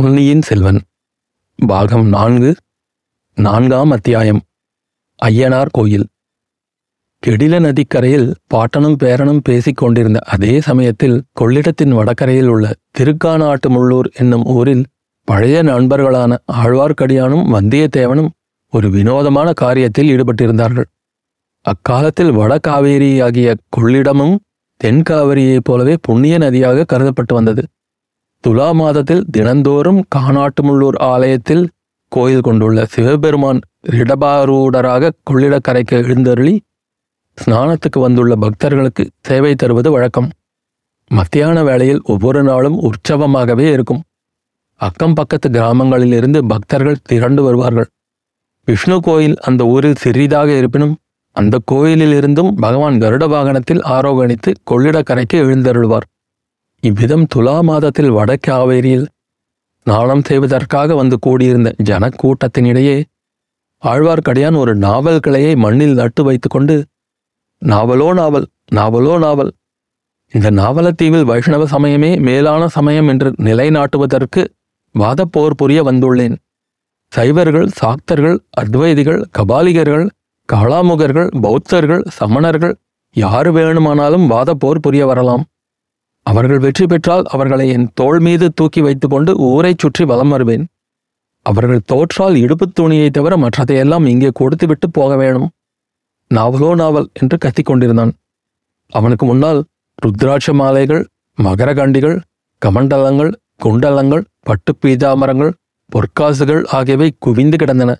புண்ணியின் செல்வன் பாகம் 4 4ஆம் அத்தியாயம். ஐயனார் கோயில். கெடில நதிக்கரையில் பாட்டனும் பேரனும் பேசிக் கொண்டிருந்த அதே சமயத்தில் கொள்ளிடத்தின் வடக்கரையில் உள்ள திருக்காணாட்டு முள்ளூர் என்னும் ஊரில் பழைய நண்பர்களான ஆழ்வார்க்கடியானும் வந்தியத்தேவனும் ஒரு வினோதமான காரியத்தில் ஈடுபட்டிருந்தார்கள். அக்காலத்தில் வடகாவேரி ஆகிய கொள்ளிடமும் தென்காவேரியைப் போலவே புண்ணிய நதியாக கருதப்பட்டு வந்தது. துலா மாதத்தில் தினந்தோறும் காணாட்டுமுள்ளூர் ஆலயத்தில் கோயில் கொண்டுள்ள சிவபெருமான் இடபாரூடராக கொள்ளிடக்கரைக்கு எழுந்தருளி ஸ்நானத்துக்கு வந்துள்ள பக்தர்களுக்கு சேவை தருவது வழக்கம். மத்தியான வேளையில் ஒவ்வொரு நாளும் உற்சவமாகவே இருக்கும். அக்கம் பக்கத்து கிராமங்களிலிருந்து பக்தர்கள் திரண்டு வருவார்கள். விஷ்ணு கோயில் அந்த ஊரில் சிறிதாக இருப்பினும் அந்த கோயிலிலிருந்தும் பகவான் கருட வாகனத்தில் ஆரோகணித்து கொள்ளிடக்கரைக்கு எழுந்தருள்வார். இவ்விதம் துலா மாதத்தில் வடகாவேரியில் ஸ்நானம் செய்வதற்காக வந்து கூடியிருந்த ஜனக்கூட்டத்தினிடையே ஆழ்வார்க்கடியான் ஒரு நாவல் கிளையை மண்ணில் நட்டு வைத்து கொண்டு, நாவலோ நாவல், நாவலோ நாவல், இந்த நாவலத்தீவில் வைஷ்ணவ சமயமே மேலான சமயம் என்று நிலைநாட்டுவதற்கு வாதப்போர் புரிய வந்துள்ளேன். சைவர்கள், சாக்தர்கள், அத்வைதிகள், கபாலிகர்கள், காலாமுகர்கள், பௌத்தர்கள், சமணர்கள் யார் வேணுமானாலும் வாதப்போர் புரிய வரலாம். அவர்கள் வெற்றி பெற்றால் அவர்களை என் தோள் மீது தூக்கி வைத்து கொண்டு ஊரை சுற்றி வலம் வருவேன். அவர்கள் தோற்றால் இடுப்புத் துணியை தவிர மற்றதையெல்லாம் இங்கே கொடுத்துவிட்டு போக வேணும். நாவலோ நாவல் என்று கத்திக்கொண்டிருந்தான். அவனுக்கு முன்னால் ருத்ராட்ச மாலைகள், மகரகண்டிகள், கமண்டலங்கள், குண்டலங்கள், பட்டு பீதாம்பரங்கள், பொற்காசுகள் ஆகியவை குவிந்து கிடந்தன.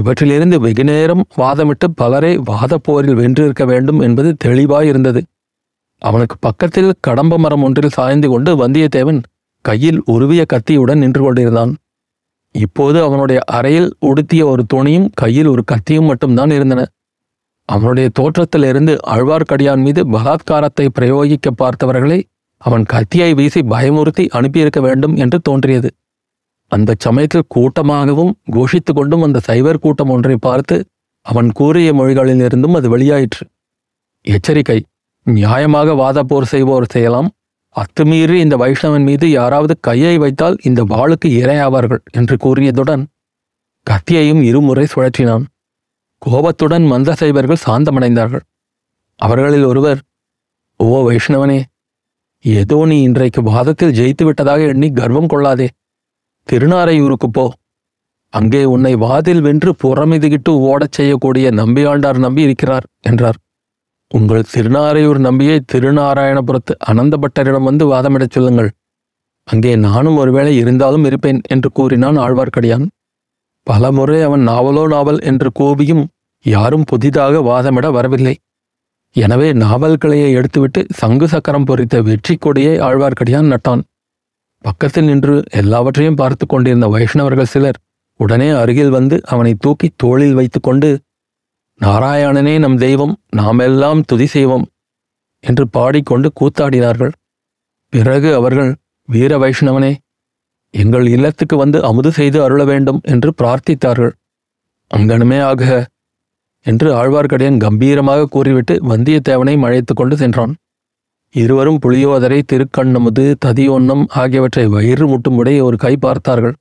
இவற்றிலிருந்து வெகுநேரம் வாதமிட்டு பலரை வாதப்போரில் வென்றிருக்க வேண்டும் என்பது தெளிவாயிருந்தது. அவனுக்கு பக்கத்தில் கடம்ப மரம் ஒன்றில் சாய்ந்து கொண்டு வந்தியத்தேவன் கையில் உருவிய கத்தியுடன் நின்று கொண்டிருந்தான். இப்போது அவனுடைய அறையில் உடுத்திய ஒரு துணியும் கையில் ஒரு கத்தியும் மட்டும்தான் இருந்தன. அவனுடைய தோற்றத்திலிருந்து ஆழ்வார்க்கடியான் மீது பலாத்காரத்தை பிரயோகிக்க பார்த்தவர்களை அவன் கத்தியை வீசி பயமுறுத்தி அனுப்பியிருக்க வேண்டும் என்று தோன்றியது. அந்த சமயத்தில் கூட்டமாகவும் கோஷித்து கொண்டும் அந்த சைவர் கூட்டம் ஒன்றை பார்த்து அவன் கூறிய மொழிகளிலிருந்தும் அது வெளியாயிற்று. எச்சரிக்கை: நியாயமாக வாதப்போர் செய்வோர் செய்யலாம், அத்துமீறி இந்த வைஷ்ணவன் மீது யாராவது கையை வைத்தால் இந்த வாளுக்கு இரையாவார்கள் என்று கூறியதுடன் கத்தியையும் இருமுறை சுழற்றினான். கோபத்துடன் மந்த சைவர்கள் சாந்தமடைந்தார்கள். அவர்களில் ஒருவர், "ஓ வைஷ்ணவனே, ஏதோ நீ இன்றைக்கு வாதத்தில் ஜெயித்து விட்டதாக எண்ணி கர்வம் கொள்ளாதே. திருநாரையூருக்கு போ. அங்கே உன்னை வாதில் வென்று புறமிதுகிட்டு ஓடச் செய்யக்கூடிய நம்பியாண்டார் நம்பி இருக்கிறார்" என்றார். "உங்கள் திருநாரையூர் நம்பியை திருநாராயணபுரத்து அனந்தபட்டரிடம் வந்து வாதமிடச் சொல்லுங்கள். அங்கே நானும் ஒருவேளை இருந்தாலும் இருப்பேன்" என்று கூறினான் ஆழ்வார்க்கடியான். பலமுறை அவன் நாவலோ நாவல் என்று கூவியும் யாரும் புதிதாக வாதமிட வரவில்லை. எனவே நாவல் கிளையை எடுத்துவிட்டு சங்கு சக்கரம் பொறித்த வெற்றி கொடியை ஆழ்வார்க்கடியான் நட்டான். பக்கத்தில் நின்று எல்லாவற்றையும் பார்த்து கொண்டிருந்த வைஷ்ணவர்கள் சிலர் உடனே அருகில் வந்து அவனை தூக்கி தோளில் வைத்து கொண்டு, "நாராயணனே நம் தெய்வம், நாமெல்லாம் துதி செய்வோம்" என்று பாடிக்கொண்டு கூத்தாடினார்கள். பிறகு அவர்கள், "வீர வைஷ்ணவனே, எங்கள் இல்லத்துக்கு வந்து அமுது செய்து அருள வேண்டும்" என்று பிரார்த்தித்தார்கள். "அங்கனமே ஆக" என்று ஆழ்வார்க்கடியான் கம்பீரமாக கூறிவிட்டு வந்தியத்தேவனை அழைத்து கொண்டு சென்றான். இருவரும் புளியோதரை, திருக்கண்ணமுது, ததியொன்னம் ஆகியவற்றை வயிறு முட்டும்படி ஒரு கை பார்த்தார்கள்.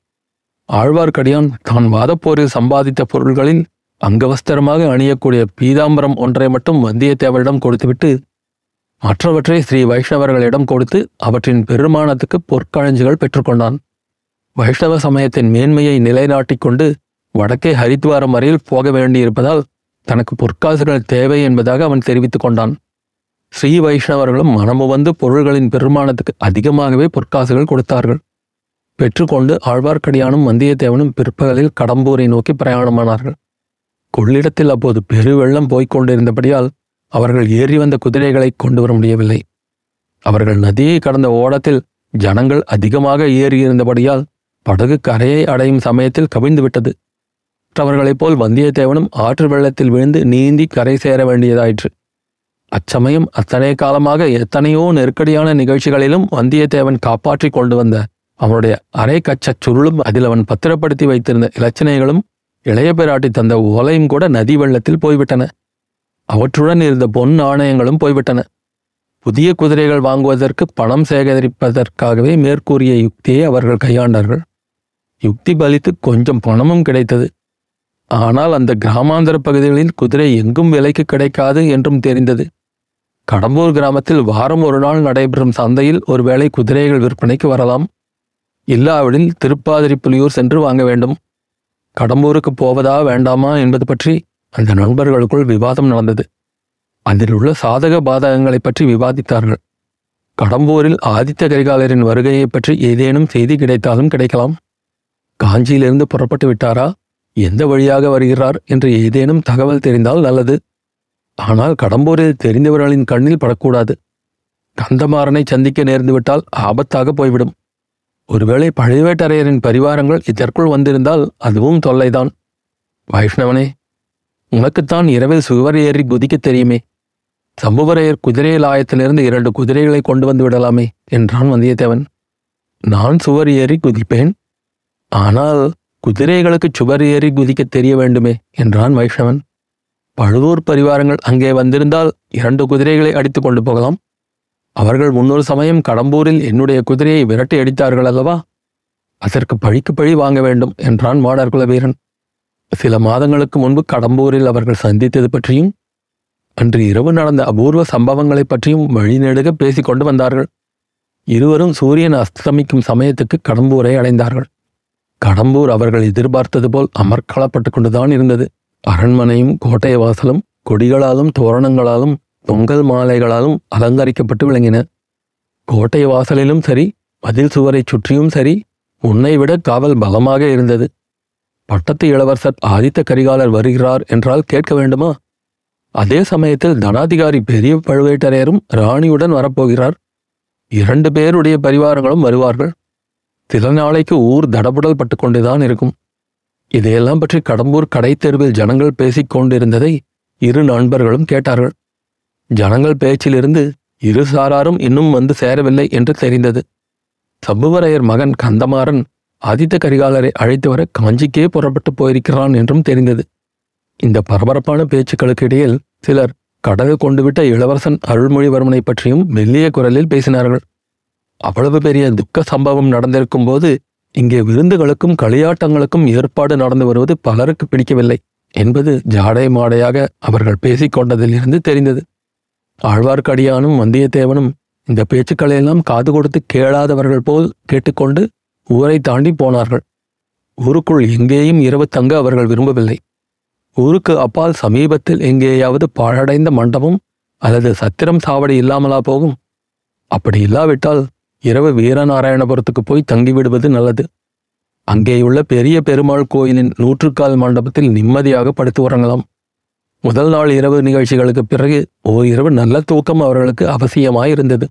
ஆழ்வார்க்கடியான் தான் வாதப்போரில் சம்பாதித்த பொருள்களில் அங்கவஸ்திரமாக அணியக்கூடிய பீதாம்பரம் ஒன்றை மட்டும் வந்தியத்தேவனிடம் கொடுத்துவிட்டு மற்றவற்றை ஸ்ரீ வைஷ்ணவர்களிடம் கொடுத்து அவற்றின் பெருமானத்துக்கு பொற்களஞ்சுகள் பெற்றுக்கொண்டான். வைஷ்ணவ சமயத்தின் மேன்மையை நிலைநாட்டிக் கொண்டு வடக்கே ஹரித்வாரம் வரையில் போக வேண்டியிருப்பதால் தனக்கு பொற்காசுகள் தேவை என்பதாக அவன் தெரிவித்துக் கொண்டான். ஸ்ரீ வைஷ்ணவர்களும் மனமு வந்து பொருள்களின் பெருமானத்துக்கு அதிகமாகவே பொற்காசுகள் கொடுத்தார்கள். பெற்றுக்கொண்டு ஆழ்வார்க்கடியானும் வந்தியத்தேவனும் பிற்பகலில் கடம்பூரை நோக்கி பிரயாணமானார்கள். கொள்ளிடத்தில் அப்போது பெருவெள்ளம் போய்கொண்டிருந்தபடியால் அவர்கள் ஏறி வந்த குதிரைகளை கொண்டு வர முடியவில்லை. அவர்கள் நதியை கடந்த ஓடத்தில் ஜனங்கள் அதிகமாக ஏறியிருந்தபடியால் படகு கரையை அடையும் சமயத்தில் கவிழ்ந்துவிட்டது. மற்றவர்களைப் போல் வந்தியத்தேவனும் ஆற்று வெள்ளத்தில் விழுந்து நீந்தி கரை சேர வேண்டியதாயிற்று. அச்சமயம் அத்தனை காலமாக எத்தனையோ நெருக்கடியான நிகழ்ச்சிகளிலும் வந்தியத்தேவன் காப்பாற்றி கொண்டு வந்த அவனுடைய அரை கச்சச் சுருளும் அதில் அவன் பத்திரப்படுத்தி வைத்திருந்த இலச்சினைகளும் இளைய பிராட்டி தந்த ஓலையும் கூட நதி வெள்ளத்தில் போய்விட்டன. அவற்றுடன் இருந்த பொன் நாணயங்களும் போய்விட்டன. புதிய குதிரைகள் வாங்குவதற்கு பணம் சேகரிப்பதற்காகவே மேற்கூறிய யுக்தியை அவர்கள் கையாண்டார்கள். யுக்தி பலித்து கொஞ்சம் பணமும் கிடைத்தது. ஆனால் அந்த கிராமாந்தர பகுதிகளில் குதிரை எங்கும் விலைக்கு கிடைக்காது என்றும் தெரிந்தது. கடம்பூர் கிராமத்தில் வாரம் ஒரு நாள் நடைபெறும் சந்தையில் ஒருவேளை குதிரைகள் விற்பனைக்கு வரலாம். இல்லாவிடில் திருப்பாதிரி புலியூர் சென்று வாங்க வேண்டும். கடம்பூருக்கு போவதா வேண்டாமா என்பது பற்றி அந்த நண்பர்களுக்குள் விவாதம் நடந்தது. அதில் உள்ள சாதக பாதகங்களை பற்றி விவாதித்தார்கள். கடம்பூரில் ஆதித்த கரிகாலரின் வருகையை பற்றி ஏதேனும் செய்தி கிடைத்தாலும் கிடைக்கலாம். காஞ்சியிலிருந்து புறப்பட்டு விட்டாரா, எந்த வழியாக வருகிறார் என்று ஏதேனும் தகவல் தெரிந்தால் நல்லது. ஆனால் கடம்பூரில் தெரிந்தவர்களின் கண்ணில் படக்கூடாது. கந்தமாறனை சந்திக்க நேர்ந்துவிட்டால் ஆபத்தாக போய்விடும். ஒருவேளை பழுவேட்டரையரின் பரிவாரங்கள் இதற்குள் வந்திருந்தால் அதுவும் தொல்லைதான். வைஷ்ணவனே, உனக்குத்தான் இரவில் சுவர் ஏறி குதிக்க தெரியுமே. சம்புவரையர் குதிரை லாயத்திலிருந்து 2 குதிரைகளை கொண்டு வந்து விடலாமே என்றான் வந்தியத்தேவன். நான் சுவர் ஏறி குதிப்பேன். ஆனால் குதிரைகளுக்கு சுவர் ஏறி குதிக்க தெரிய வேண்டுமே என்றான் வைஷ்ணவன். பழுவூர் பரிவாரங்கள் அங்கே வந்திருந்தால் 2 குதிரைகளை அடித்து கொண்டு போகலாம். அவர்கள் முன்னொரு சமயம் கடம்பூரில் என்னுடைய குதிரையை விரட்டி அடித்தார்கள் அல்லவா, அதற்கு பழிக்கு பழி வாங்க வேண்டும் என்றான் மாடர்குல வீரன். சில மாதங்களுக்கு முன்பு கடம்பூரில் அவர்கள் சந்தித்தது பற்றியும் அன்று இரவு நடந்த அபூர்வ சம்பவங்களை பற்றியும் வழிநெடுக பேசிக்கொண்டு வந்தார்கள். இருவரும் சூரியன் அஸ்தமிக்கும் சமயத்துக்கு கடம்பூரை அடைந்தார்கள். கடம்பூர் அவர்கள் எதிர்பார்த்தது போல் அமர்க்களப்பட்டு கொண்டுதான் இருந்தது. அரண்மனையும் கோட்டை வாசலும் கொடிகளாலும் தோரணங்களாலும் பொங்கல் மாலைகளாலும் அலங்கரிக்கப்பட்டு விளங்கின. கோட்டை வாசலிலும் சரி, மதில் சுவரை சுற்றியும் சரி, உன்னை விட காவல் பலமாக இருந்தது. பட்டத்து இளவரசர் ஆதித்த கரிகாலர் வருகிறார் என்றால் கேட்க வேண்டுமா? அதே சமயத்தில் தனாதிகாரி பெரிய பழுவேட்டரையரும் ராணியுடன் வரப்போகிறார். 2 பேருடைய பரிவாரங்களும் வருவார்கள். சில நாளைக்கு ஊர் தடபுடல் பட்டு கொண்டுதான் இருக்கும். இதையெல்லாம் பற்றி கடம்பூர் கடை தெருவில் ஜனங்கள் பேசிக்கொண்டிருந்ததை இரு நண்பர்களும் கேட்டார்கள். ஜனங்கள் பேச்சிலிருந்து இரு சாராரும் இன்னும் வந்து சேரவில்லை என்று தெரிந்தது. சம்புவரையர் மகன் கந்தமாறன் ஆதித்த கரிகாலரை அழைத்து வர காஞ்சிக்கே புறப்பட்டு போயிருக்கிறான் என்றும் தெரிந்தது. இந்த பரபரப்பான பேச்சுக்களுக்கு இடையில் சிலர் கடல் கொண்டுவிட்ட இளவரசன் அருள்மொழிவர்மனை பற்றியும் மெல்லிய குரலில் பேசினார்கள். அவ்வளவு பெரிய துக்க சம்பவம் நடந்திருக்கும் போது இங்கே விருந்துகளுக்கும் களியாட்டங்களுக்கும் ஏற்பாடு நடந்து வருவது பலருக்கு பிடிக்கவில்லை என்பது ஜாடை மாடையாக அவர்கள் பேசிக்கொண்டதிலிருந்து தெரிந்தது. ஆழ்வார்க்கடியானும் வந்தியத்தேவனும் இந்த பேச்சுக்களையெல்லாம் காது கொடுத்து கேளாதவர்கள் போல் கேட்டுக்கொண்டு ஊரை தாண்டி போனார்கள். ஊருக்குள் எங்கேயும் இரவு தங்க அவர்கள் விரும்பவில்லை. ஊருக்கு அப்பால் சமீபத்தில் எங்கேயாவது பாழடைந்த மண்டபம் அல்லது சத்திரம் சாவடி இல்லாமலா போகும்? அப்படி இல்லாவிட்டால் இரவு வீரநாராயணபுரத்துக்கு போய் தங்கிவிடுவது நல்லது. அங்கேயுள்ள பெரிய பெருமாள் கோயிலின் 100 மண்டபத்தில் நிம்மதியாக படுத்து உறங்கலாம். முதல் நாள் இரவு நிகழ்ச்சிகளுக்கு பிறகு ஓர் இரவு நல்ல தூக்கம் அவர்களுக்கு அவசியமாயிருந்தது.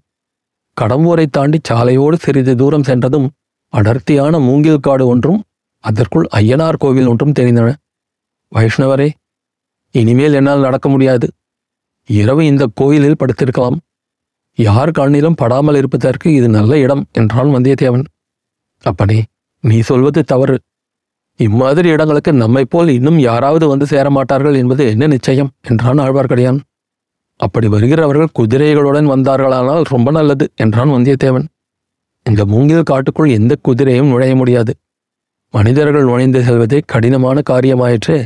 கடம்பூரை தாண்டி சாலையோடு சிறிது தூரம் சென்றதும் அடர்த்தியான மூங்கில் காடு ஒன்றும் அதற்குள் ஐயனார் கோவில் ஒன்றும் தெரிந்தன. வைஷ்ணவரே, இனிமேல் என்னால் நடக்க முடியாது. இரவு இந்த கோயிலில் படுத்திருக்கலாம். யார் கண்ணிலும் படாமல் இருப்பதற்கு இது நல்ல இடம் என்றான் வந்தியத்தேவன். அப்பனே, நீ சொல்வது தவறு. இம்மாதிரி இடங்களுக்கு நம்மை போல் இன்னும் யாராவது வந்து சேரமாட்டார்கள் என்பது என்ன நிச்சயம் என்றான் ஆழ்வார்க்கடியான். அப்படி வருகிறவர்கள் குதிரைகளுடன் வந்தார்களானால் ரொம்ப நல்லது என்றான் வந்தியத்தேவன். இந்த மூங்கில் காட்டுக்குள் எந்த குதிரையும் நுழைய முடியாது. மனிதர்கள் நுழைந்து செல்வதே கடினமான காரியமாயிற்று.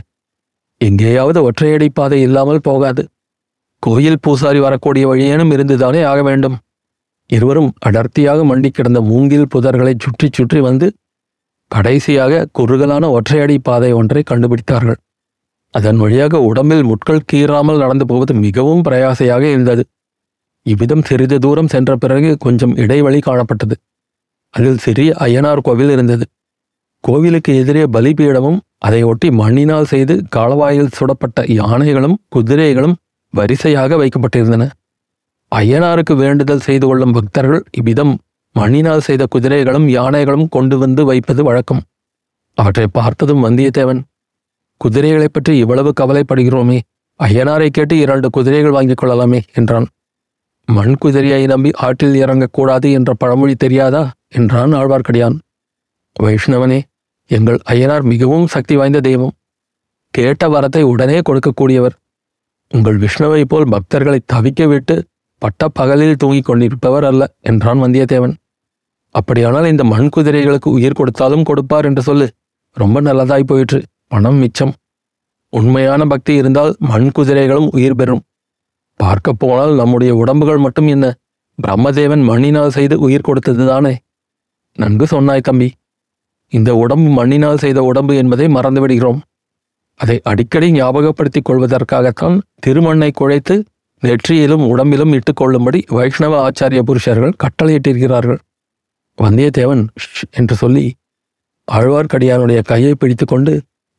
எங்கேயாவது ஒற்றையடி பாதை இல்லாமல் போகாது. கோயில் பூசாரி வரக்கூடிய வழியேனும் இருந்துதானே ஆக வேண்டும். இருவரும் அடர்த்தியாக மண்டி கிடந்த மூங்கில் புதர்களை சுற்றி சுற்றி வந்து கடைசியாக குறுகலான ஒற்றையடி பாதை ஒன்றை கண்டுபிடித்தார்கள். அதன் வழியாக உடம்பில் முட்கள் கீறாமல் நடந்து போவது மிகவும் பிரயாசையாக இருந்தது. இவ்விதம் சிறிது தூரம் சென்ற பிறகு கொஞ்சம் இடைவெளி காணப்பட்டது. அதில் சிறிய ஐயனார் கோவில் இருந்தது. கோவிலுக்கு எதிரே பலிபீடமும் அதை ஒட்டி மண்ணினால் செய்து காலவாயில் சுடப்பட்ட யானைகளும் குதிரைகளும் வரிசையாக வைக்கப்பட்டிருந்தன. ஐயனாருக்கு வேண்டுதல் செய்து கொள்ளும் பக்தர்கள் இவ்விதம் மண்ணினால் செய்த குதிரைகளும் யானைகளும் கொண்டு வந்து வைப்பது வழக்கம். அவற்றை பார்த்ததும் வந்தியத்தேவன், குதிரைகளை பற்றி இவ்வளவு கவலைப்படுகிறோமே, ஐயனாரை கேட்டு 2 குதிரைகள் வாங்கிக் கொள்ளலாமே என்றான். மண் குதிரையை நம்பி ஆற்றில் இறங்கக்கூடாது என்ற பழமொழி தெரியாதா என்றான் ஆழ்வார்க்கடியான். வைஷ்ணவனே, எங்கள் ஐயனார் மிகவும் சக்தி வாய்ந்த தெய்வம். கேட்ட வரத்தை உடனே கொடுக்கக்கூடியவர். உங்கள் விஷ்ணுவை போல் பக்தர்களை தவிக்க விட்டு பட்ட பகலில் தூங்கிக் கொண்டிருப்பவர் அல்ல என்றான் வந்தியத்தேவன். அப்படியானால் இந்த மண் குதிரைகளுக்கு உயிர் கொடுத்தாலும் கொடுப்பார் என்று சொல்லு. ரொம்ப நல்லதாய் போயிற்று, பணம் மிச்சம். உண்மையான பக்தி இருந்தால் மண் குதிரைகளும் உயிர் பெறும். பார்க்க போனால் நம்முடைய உடம்புகள் மட்டும் என்ன, பிரம்மதேவன் மண்ணினால் செய்து உயிர் கொடுத்ததுதானே. நன்கு சொன்னாய் தம்பி. இந்த உடம்பு மண்ணினால் செய்த உடம்பு என்பதை மறந்துவிடுகிறோம். அதை அடிக்கடி ஞாபகப்படுத்திக் கொள்வதற்காகத்தான் திருமண்ணை குழைத்து நெற்றியிலும் உடம்பிலும் இட்டுக்கொள்ளும்படி வைஷ்ணவ ஆச்சாரிய புருஷர்கள் கட்டளையிட்டிருக்கிறார்கள். வந்தியத்தேவன் என்று சொல்லி ஆழ்வார்க்கடியானுடைய கையை பிடித்து கொண்டு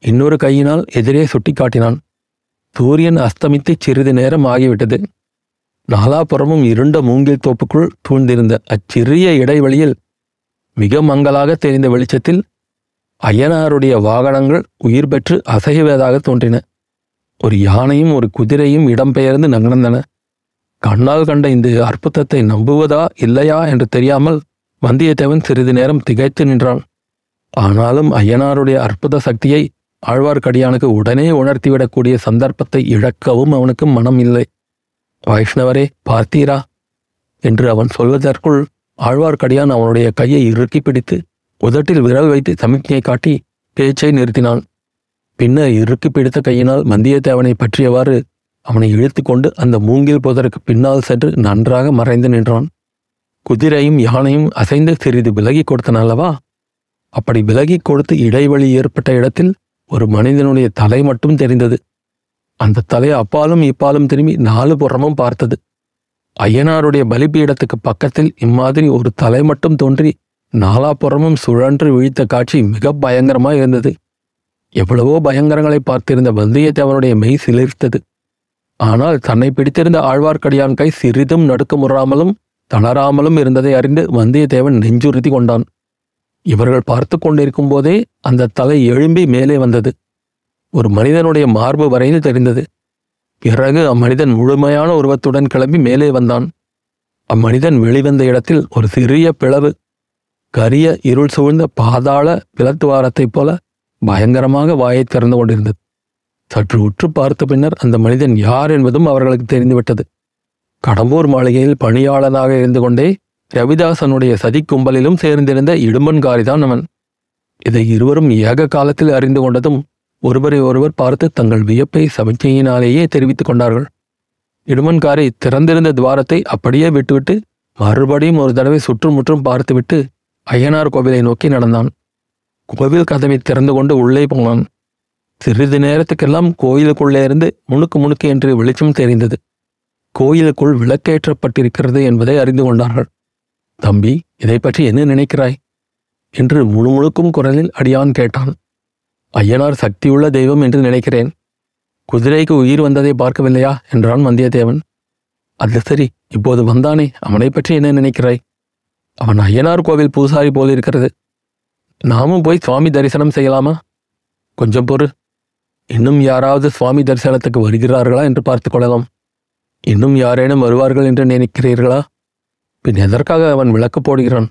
இன்னொரு கையினால் எதிரே சுட்டி காட்டினான். சூரியன் அஸ்தமித்து சிறிது நேரம் ஆகிவிட்டது. நாலாபுறமும் இருண்ட மூங்கில் தோப்புக்குள் தூழ்ந்திருந்த அச்சிறிய இடைவெளியில் மிக மங்கலாக தெரிந்த வெளிச்சத்தில் ஐயனாருடைய வாகனங்கள் உயிர் பெற்று அசைவதாக தோன்றின. ஒரு யானையும் ஒரு குதிரையும் இடம்பெயர்ந்து நகர்ந்தன. கண்ணால் கண்ட இந்த அற்புதத்தை நம்புவதா இல்லையா என்று தெரியாமல் வந்தியத்தேவன் சிறிது நேரம் திகைத்து நின்றான். ஆனாலும் ஐயனாருடைய அற்புத சக்தியை ஆழ்வார்க்கடியானுக்கு உடனே உணர்த்திவிடக்கூடிய சந்தர்ப்பத்தை இழக்கவும் அவனுக்கு மனம் இல்லை. வைஷ்ணவரே பார்த்தீரா என்று அவன் சொல்வதற்குள் ஆழ்வார்க்கடியான் அவனுடைய கையை இறுக்கி பிடித்து உதட்டில் விரல் வைத்து சமிக்ஞை காட்டி பேச்சை நிறுத்தினான். பின்னர் இறுக்கி பிடித்த கையினால் வந்தியத்தேவனை பற்றியவாறு அவனை இழுத்து கொண்டு அந்த மூங்கில் புதருக்கு பின்னால் சென்று நன்றாக மறைந்து நின்றான். குதிரையும் யானையும் அசைந்து சிறிது விலகி கொடுத்தன அல்லவா? அப்படி விலகி கொடுத்து இடைவெளி ஏற்பட்ட இடத்தில் ஒரு மனிதனுடைய தலை மட்டும் தெரிந்தது. அந்த தலை அப்பாலும் இப்பாலும் திரும்பி நாலு புறமும் பார்த்தது. ஐயனாருடைய பலிபீடத்துக்கு பக்கத்தில் இம்மாதிரி ஒரு தலை மட்டும் தோன்றி நாலாபுறமும் சுழன்று வீழ்த்த காட்சி மிக பயங்கரமாக இருந்தது. எவ்வளவோ பயங்கரங்களை பார்த்திருந்த வந்தியத்தேவனுடைய மெய் சிலிர்த்தது. ஆனால் தன்னை பிடித்திருந்த ஆழ்வார்க்கடியான் கை சிறிதும் நடுக்கமுறாமலும் தளராமலும் இருந்ததை அறிந்து வந்தியத்தேவன் நெஞ்சுறுத்தி கொண்டான். இவர்கள் பார்த்து கொண்டிருக்கும் போதே அந்த தலை எழும்பி மேலே வந்தது. ஒரு மனிதனுடைய மார்பு வரையில் தெரிந்தது. பிறகு அம்மனிதன் முழுமையான உருவத்துடன் கிளம்பி மேலே வந்தான். அம்மனிதன் வெளிவந்த இடத்தில் ஒரு சிறிய பிளவு, கரிய இருள் சூழ்ந்த பாதாள விலத்துவாரத்தைப் போல பயங்கரமாக வாயை திறந்து கொண்டிருந்தது. சற்று உற்று பார்த்த பின்னர் அந்த மனிதன் யார் என்பதும் அவர்களுக்கு தெரிந்துவிட்டது. கடம்பூர் மாளிகையில் பணியாளனாக இருந்து கொண்டே ரவிதாசனுடைய சதி கும்பலிலும் சேர்ந்திருந்த இடுமன்காரிதான் அவன். இதை இருவரும் ஏக காலத்தில் அறிந்து கொண்டதும் ஒருவரை ஒருவர் பார்த்து தங்கள் வியப்பை சமிச்சையினாலேயே தெரிவித்துக் கொண்டார்கள். இடுமன்காரி திறந்திருந்த துவாரத்தை அப்படியே விட்டுவிட்டு மறுபடியும் ஒரு தடவை சுற்றுமுற்றும் பார்த்துவிட்டு ஐயனார் கோவிலை நோக்கி நடந்தான். கோவில் கதவை திறந்து கொண்டு உள்ளே போனான். சிறிது நேரத்துக்கெல்லாம் கோயிலுக்குள்ளே இருந்து முணுக்கு முணுக்கு என்று வெளிச்சம் தெரிந்தது. கோயிலுக்குள் விளக்கேற்றப்பட்டிருக்கிறது என்பதை அறிந்து கொண்டார்கள். தம்பி, இதை பற்றி என்ன நினைக்கிறாய் என்று முழுமுழுக்கும் குரலில் அடியான் கேட்டான். ஐயனார் சக்தியுள்ள தெய்வம் என்று நினைக்கிறேன். குதிரைக்கு உயிர் வந்ததை பார்க்கவில்லையா என்றான் வந்தியத்தேவன். அது சரி, இப்போது வந்தானே, அவனை பற்றி என்ன நினைக்கிறாய்? அவன் ஐயனார் கோவில் பூசாரி போல் இருக்கிறது. நாமும் போய் சுவாமி தரிசனம் செய்யலாமா? கொஞ்சம் பொறு, இன்னும் யாராவது சுவாமி தரிசனத்துக்கு வருகிறார்களா என்று பார்த்து கொள்ளலாம். இன்னும் யாரேனும் வருவார்கள் என்று நினைக்கிறீர்களா? பின் எதற்காக அவன் விளக்கு போடுகிறான்?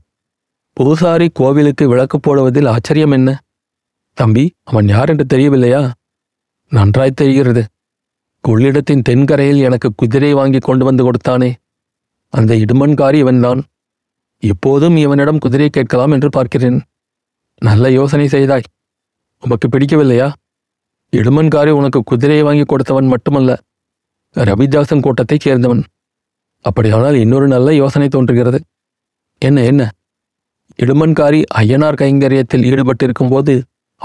பூசாரி கோவிலுக்கு விளக்கு போடுவதில் ஆச்சரியம் என்ன? தம்பி, அவன் யார் என்று தெரியவில்லையா? நன்றாய் தெரிகிறது. கொள்ளிடத்தின் தென்கரையில் எனக்கு குதிரை வாங்கி கொண்டு வந்து கொடுத்தானே, அந்த இடுமன்காரி இவன்தான். இப்போதும் இவனிடம் குதிரை கேட்கலாம் என்று பார்க்கிறேன். நல்ல யோசனை செய்தாய். உமக்கு பிடிக்கவில்லையா? இடுமன்காரி உனக்கு குதிரையை வாங்கி கொடுத்தவன் மட்டுமல்ல, ரவிதாசன் கூட்டத்தைச் சேர்ந்தவன். அப்படியானால் இன்னொரு நல்ல யோசனை தோன்றுகிறது. என்ன என்ன? இடுமன்காரி ஐயனார் கைங்கரியத்தில் ஈடுபட்டிருக்கும் போது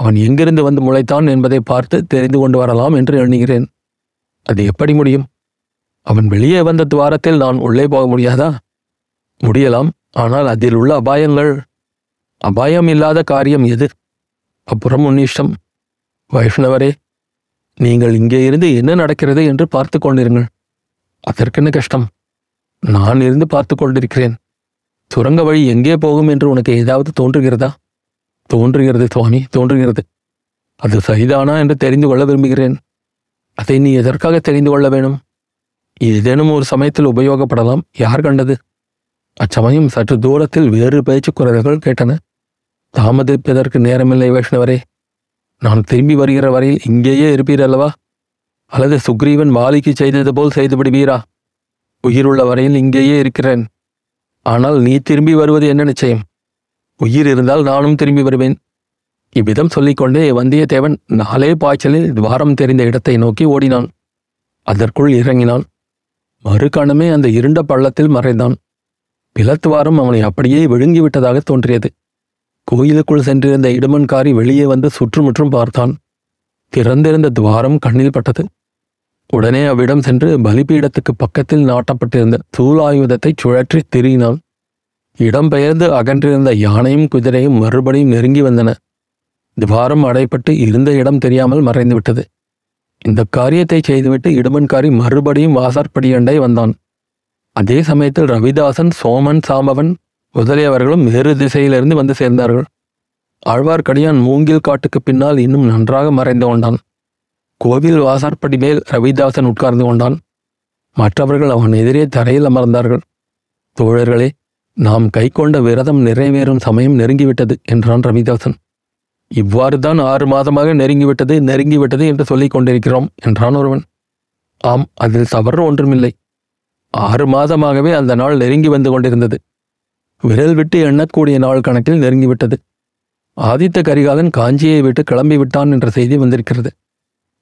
அவன் எங்கிருந்து வந்து முளைத்தான் என்பதை பார்த்து தெரிந்து கொண்டு வரலாம் என்று எண்ணுகிறேன். அது எப்படி முடியும்? அவன் வெளியே வந்த துவாரத்தில் நான் உள்ளே போக முடியாதா? முடியலாம். ஆனால் அதில் உள்ள அபாயங்கள். அபாயம் இல்லாத காரியம் எது? அப்புறம் உன் இஷ்டம். வைஷ்ணவரே, நீங்கள் இங்கே இருந்து என்ன நடக்கிறது என்று பார்த்து கொண்டிருங்கள். அதற்கென்ன கஷ்டம்? நான் இருந்து பார்த்து கொண்டிருக்கிறேன். சுரங்க வழி எங்கே போகும் என்று உனக்கு ஏதாவது தோன்றுகிறதா? தோன்றுகிறது சுவாமி, தோன்றுகிறது. அது சரிதானா என்று தெரிந்து கொள்ள விரும்புகிறேன். அதை நீ எதற்காக தெரிந்து கொள்ள வேணும்? ஏதேனும் ஒரு சமயத்தில் உபயோகப்படலாம். யார் கண்டது? அச்சமயம் சற்று தூரத்தில் வேறு பேச்சு குரல்கள் கேட்டன. தாமதிப்பதற்கு நேரமில்லை வைஷ்ணவரே. நான் திரும்பி வருகிற வரையில் இங்கேயே இருப்பீரல்லவா? அல்லது சுக்ரீவன் மாலிக்கு செய்தது போல் செய்து விடுவீரா? உயிருள்ள வரையில் இங்கேயே இருக்கிறேன். ஆனால் நீ திரும்பி வருவது என்ன நிச்சயம்? உயிர் இருந்தால் நானும் திரும்பி வருவேன். இவ்விதம் சொல்லிக்கொண்டே வந்தியத்தேவன் நாலே பாய்ச்சலில் துவாரம் தெரிந்த இடத்தை நோக்கி ஓடினான். அதற்குள் இறங்கினான். மறுகணமே அந்த இருண்ட பள்ளத்தில் மறைந்தான். பிளத்துவாரம் அவனை அப்படியே விழுங்கிவிட்டதாக தோன்றியது. கோயிலுக்குள் சென்றிருந்த இடுமன்காரி வெளியே வந்து சுற்றுமுற்றும் பார்த்தான். திறந்திருந்த துவாரம் கண்ணில் பட்டது. உடனே அவ்விடம் சென்று பலிபீடத்துக்கு பக்கத்தில் நாட்டப்பட்டிருந்த சூலாயுதத்தை சுழற்றி திரியினான். இடம்பெயர்ந்து அகன்றிருந்த யானையும் குதிரையும் மறுபடியும் நெருங்கி வந்தன. துவாரம் அடைப்பட்டு இருந்த இடம் தெரியாமல் மறைந்துவிட்டது. இந்த காரியத்தை செய்துவிட்டு இடுமன்காரி மறுபடியும் வாசற்படியண்டை வந்தான். அதே சமயத்தில் ரவிதாசன், சோமன், சாம்பவன் முதலியவர்களும் வேறு திசையிலிருந்து வந்து சேர்ந்தார்கள். ஆழ்வார்க்கடியான் மூங்கில் காட்டுக்கு பின்னால் இன்னும் நன்றாக மறைந்து கொண்டான். கோவில் வாசற்படி மேல் ரவிதாசன் உட்கார்ந்து கொண்டான். மற்றவர்கள் அவன் எதிரே தரையில் அமர்ந்தார்கள். தோழர்களே, நாம் கை கொண்ட விரதம் நிறைவேறும் சமயம் நெருங்கிவிட்டது என்றான் ரவிதாசன். இவ்வாறு தான் 6 மாதமாக நெருங்கிவிட்டது என்று சொல்லிக் கொண்டிருக்கிறோம் என்றான் ஒருவன். ஆம், அதில் தவறு ஒன்றுமில்லை. 6 மாதமாகவே அந்த நாள் நெருங்கி வந்து கொண்டிருந்தது. விரல் விட்டு எண்ணக்கூடிய நாள் கணக்கில் நெருங்கிவிட்டது. ஆதித்த கரிகாலன் காஞ்சியை விட்டு கிளம்பிவிட்டான் என்ற செய்தி வந்திருக்கிறது.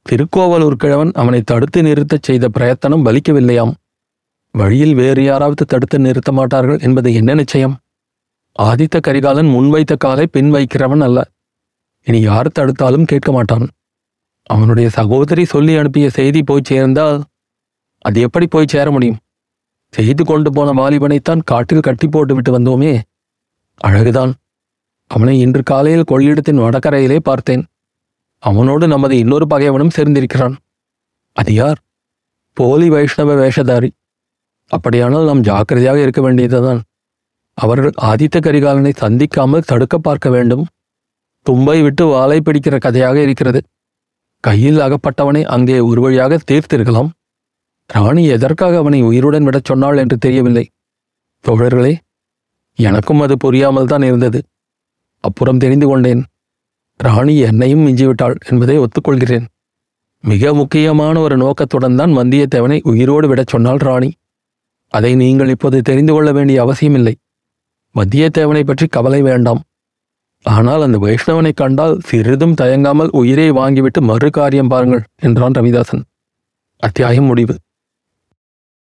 திருக்கோவலூர் கிழவன் அவனை தடுத்து நிறுத்தச் செய்த பிரயத்தனம் பலிக்கவில்லையாம். வழியில் வேறு யாராவது தடுத்து நிறுத்த மாட்டார்கள் என்பது என்ன நிச்சயம்? ஆதித்த கரிகாலன் முன்வைத்த காலை பின் வைக்கிறவன் அல்ல. இனி யார் தடுத்தாலும் கேட்க மாட்டான். அவனுடைய சகோதரி சொல்லி அனுப்பிய செய்தி போய் சேர்ந்தால் அது எப்படி போய் சேர முடியும்? செய்து கொண்டு போன வாலிபனைத்தான் காட்டில் கட்டி போட்டு விட்டு வந்தோமே. அழகுதான். அவனை இன்று காலையில் கொள்ளிடத்தின் வடகரையிலே பார்த்தேன். அவனோடு நமது இன்னொரு பகைவனும் சேர்ந்திருக்கிறான். அது யார்? போலி வைஷ்ணவ வேஷதாரி. அப்படியானால் நாம் ஜாக்கிரதையாக இருக்க வேண்டியதுதான். அவர்கள் ஆதித்த கரிகாலனை சந்திக்காமல் தடுக்க பார்க்க வேண்டும். தும்பை விட்டு வாளை பிடிக்கிற கதையாக இருக்கிறது. கையில் அகப்பட்டவனை அங்கே ஒரு வழியாக தீர்த்திருக்கலாம். ராணி எதற்காக அவனை உயிருடன் விடச் சொன்னாள் என்று தெரியவில்லை. தோழர்களே, எனக்கும் அது புரியாமல் தான் இருந்தது. அப்புறம் தெரிந்து கொண்டேன். ராணி என்னையும் மிஞ்சிவிட்டாள் என்பதை ஒத்துக்கொள்கிறேன். மிக முக்கியமான ஒரு நோக்கத்துடன் தான் வந்தியத்தேவனை உயிரோடு விடச் சொன்னாள் ராணி. அதை நீங்கள் இப்போது தெரிந்து கொள்ள வேண்டிய அவசியமில்லை. வந்தியத்தேவனை பற்றி கவலை வேண்டாம். ஆனால் அந்த வைஷ்ணவனை கண்டால் சிறிதும் தயங்காமல் உயிரை வாங்கிவிட்டு மறு காரியம் பாருங்கள் என்றான் ரவிதாசன். அத்தியாயம் முடிவு.